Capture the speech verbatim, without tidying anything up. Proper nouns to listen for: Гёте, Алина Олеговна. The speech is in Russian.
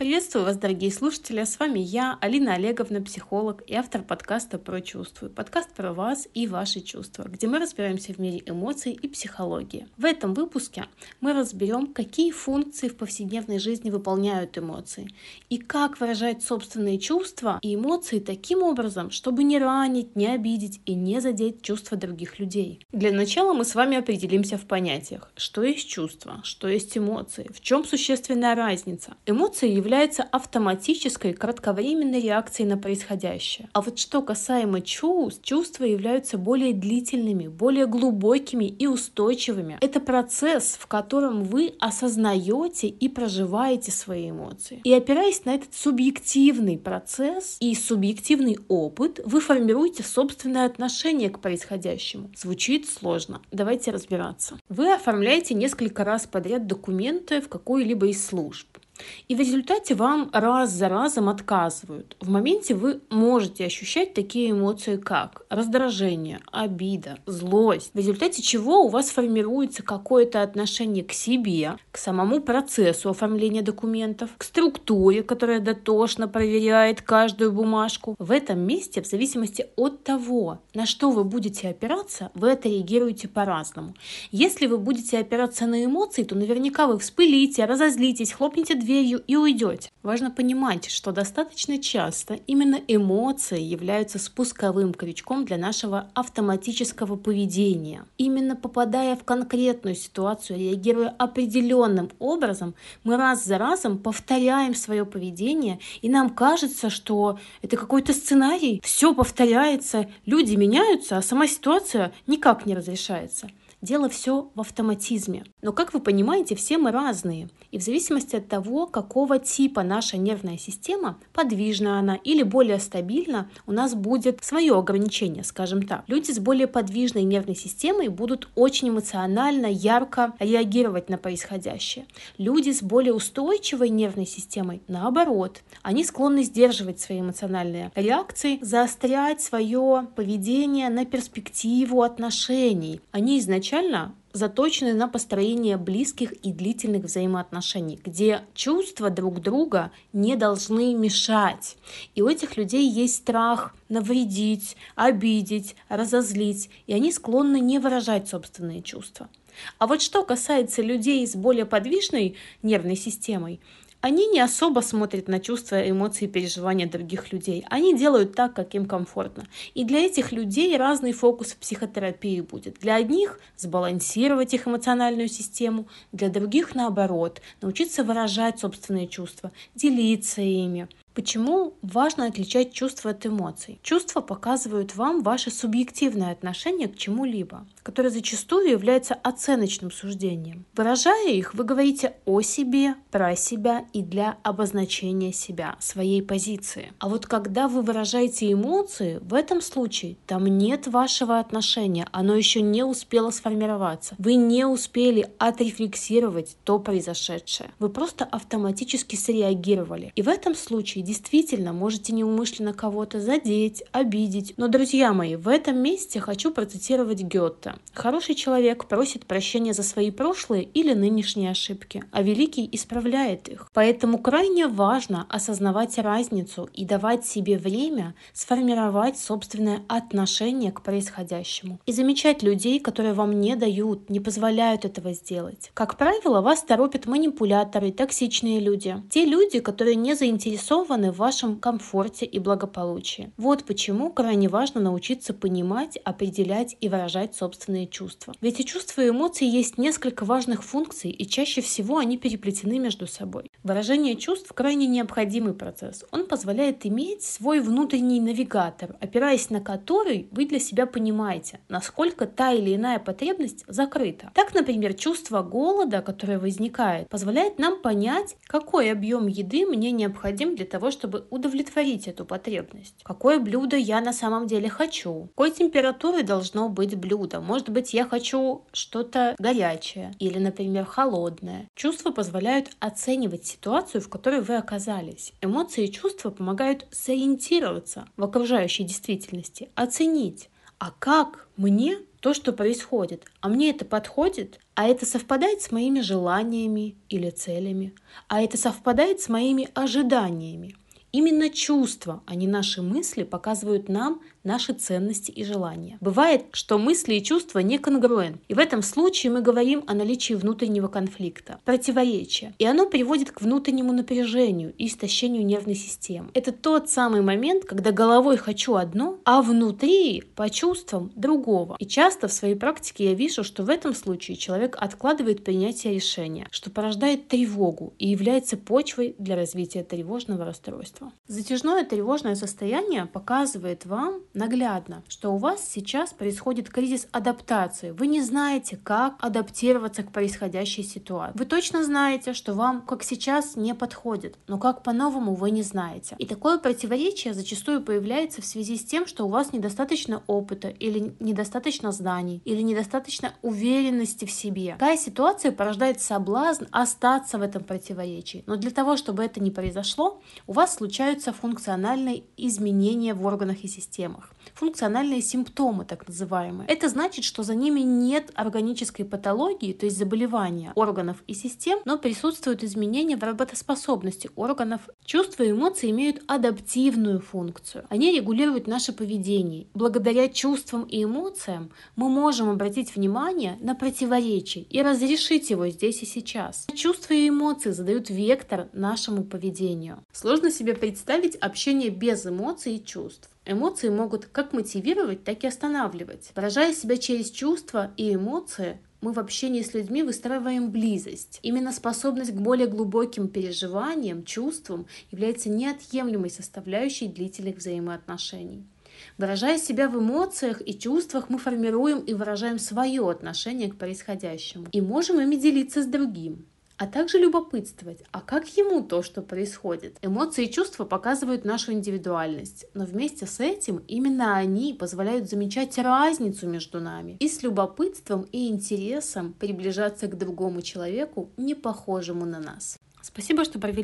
Приветствую вас, дорогие слушатели, с вами я, Алина Олеговна, психолог и автор подкаста «Про чувствую». Подкаст про вас и ваши чувства, где мы разбираемся в мире эмоций и психологии. В этом выпуске мы разберем, какие функции в повседневной жизни выполняют эмоции и как выражать собственные чувства и эмоции таким образом, чтобы не ранить, не обидеть и не задеть чувства других людей. Для начала мы с вами определимся в понятиях, что есть чувства, что есть эмоции, в чем существенная разница. Эмоции являются является автоматической кратковременной реакцией на происходящее. А вот что касаемо чувств, чувства являются более длительными, более глубокими и устойчивыми. Это процесс, в котором вы осознаете и проживаете свои эмоции. И опираясь на этот субъективный процесс и субъективный опыт, вы формируете собственное отношение к происходящему. Звучит сложно. Давайте разбираться. Вы оформляете несколько раз подряд документы в какой-либо из служб. И в результате вам раз за разом отказывают. В моменте вы можете ощущать такие эмоции, как раздражение, обида, злость, в результате чего у вас формируется какое-то отношение к себе, к самому процессу оформления документов, к структуре, которая дотошно проверяет каждую бумажку. В этом месте, в зависимости от того, на что вы будете опираться, вы отреагируете по-разному. Если вы будете опираться на эмоции, то наверняка вы вспылите, разозлитесь, хлопните дверью, и уйдете. Важно понимать, что достаточно часто именно эмоции являются спусковым крючком для нашего автоматического поведения. Именно попадая в конкретную ситуацию, реагируя определенным образом, мы раз за разом повторяем свое поведение, и нам кажется, что это какой-то сценарий, все повторяется, люди меняются, а сама ситуация никак не разрешается. Дело все в автоматизме. Но, как вы понимаете, все мы разные. И в зависимости от того, какого типа наша нервная система, подвижна она или более стабильна, у нас будет свое ограничение, скажем так. Люди с более подвижной нервной системой будут очень эмоционально, ярко реагировать на происходящее. Люди с более устойчивой нервной системой, наоборот, они склонны сдерживать свои эмоциональные реакции, заострять свое поведение на перспективу отношений. Они изначально Изначально заточены на построение близких и длительных взаимоотношений, где чувства друг друга не должны мешать. И у этих людей есть страх навредить, обидеть, разозлить, и они склонны не выражать собственные чувства. А вот что касается людей с более подвижной нервной системой, они не особо смотрят на чувства, эмоции и переживания других людей. Они делают так, как им комфортно. И для этих людей разный фокус в психотерапии будет. Для одних – сбалансировать их эмоциональную систему, для других – наоборот, научиться выражать собственные чувства, делиться ими. Почему важно отличать чувства от эмоций? Чувства показывают вам ваше субъективное отношение к чему-либо, которое зачастую является оценочным суждением. Выражая их, вы говорите о себе, про себя и для обозначения себя, своей позиции. А вот когда вы выражаете эмоции, в этом случае там нет вашего отношения, оно еще не успело сформироваться. Вы не успели отрефлексировать то произошедшее. Вы просто автоматически среагировали. И в этом случае действительно можете неумышленно кого-то задеть, обидеть. Но, друзья мои, в этом месте хочу процитировать Гёте. «Хороший человек просит прощения за свои прошлые или нынешние ошибки, а великий исправляет их». Поэтому крайне важно осознавать разницу и давать себе время сформировать собственное отношение к происходящему. И замечать людей, которые вам не дают, не позволяют этого сделать. Как правило, вас торопят манипуляторы, токсичные люди. Те люди, которые не заинтересованы в вашем комфорте и благополучии. Вот почему крайне важно научиться понимать, определять и выражать собственные чувства. Ведь у чувств и эмоций есть несколько важных функций, и чаще всего они переплетены между собой. Выражение чувств – крайне необходимый процесс. Он позволяет иметь свой внутренний навигатор, опираясь на который вы для себя понимаете, насколько та или иная потребность закрыта. Так, например, чувство голода, которое возникает, позволяет нам понять, какой объем еды мне необходим для того, чтобы удовлетворить эту потребность. Какое блюдо я на самом деле хочу? Какой температуры должно быть блюдо? Может быть, я хочу что-то горячее или, например, холодное. Чувства позволяют оценивать ситуацию, в которой вы оказались. Эмоции и чувства помогают сориентироваться в окружающей действительности, оценить, а как мне то, что происходит. А мне это подходит? А это совпадает с моими желаниями или целями? А это совпадает с моими ожиданиями? Именно чувства, а не наши мысли, показывают нам наши ценности и желания. Бывает, что мысли и чувства не конгруентны. И в этом случае мы говорим о наличии внутреннего конфликта, противоречия. И оно приводит к внутреннему напряжению и истощению нервной системы. Это тот самый момент, когда головой хочу одно, а внутри по чувствам другого. И часто в своей практике я вижу, что в этом случае человек откладывает принятие решения, что порождает тревогу и является почвой для развития тревожного расстройства. Затяжное тревожное состояние показывает вам наглядно, что у вас сейчас происходит кризис адаптации. Вы не знаете, как адаптироваться к происходящей ситуации. Вы точно знаете, что вам, как сейчас, не подходит, но как по-новому вы не знаете. И такое противоречие зачастую появляется в связи с тем, что у вас недостаточно опыта или недостаточно знаний, или недостаточно уверенности в себе. Такая ситуация порождает соблазн остаться в этом противоречии. Но для того, чтобы это не произошло, у вас случается Случаются функциональные изменения в органах и системах, функциональные симптомы, так называемые. Это значит, что за ними нет органической патологии, то есть заболевания органов и систем, но присутствуют изменения в работоспособности органов. Чувства и эмоции имеют адаптивную функцию. Они регулируют наше поведение. Благодаря чувствам и эмоциям мы можем обратить внимание на противоречие и разрешить его здесь и сейчас. Чувства и эмоции задают вектор нашему поведению. Сложно себе представить общение без эмоций и чувств. Эмоции могут как мотивировать, так и останавливать. Выражая себя через чувства и эмоции, мы в общении с людьми выстраиваем близость. Именно способность к более глубоким переживаниям, чувствам является неотъемлемой составляющей длительных взаимоотношений. Выражая себя в эмоциях и чувствах, мы формируем и выражаем свое отношение к происходящему и можем ими делиться с другим, а также любопытствовать, а как ему то, что происходит. Эмоции и чувства показывают нашу индивидуальность, но вместе с этим именно они позволяют замечать разницу между нами и с любопытством и интересом приближаться к другому человеку, не похожему на нас. Спасибо, что провели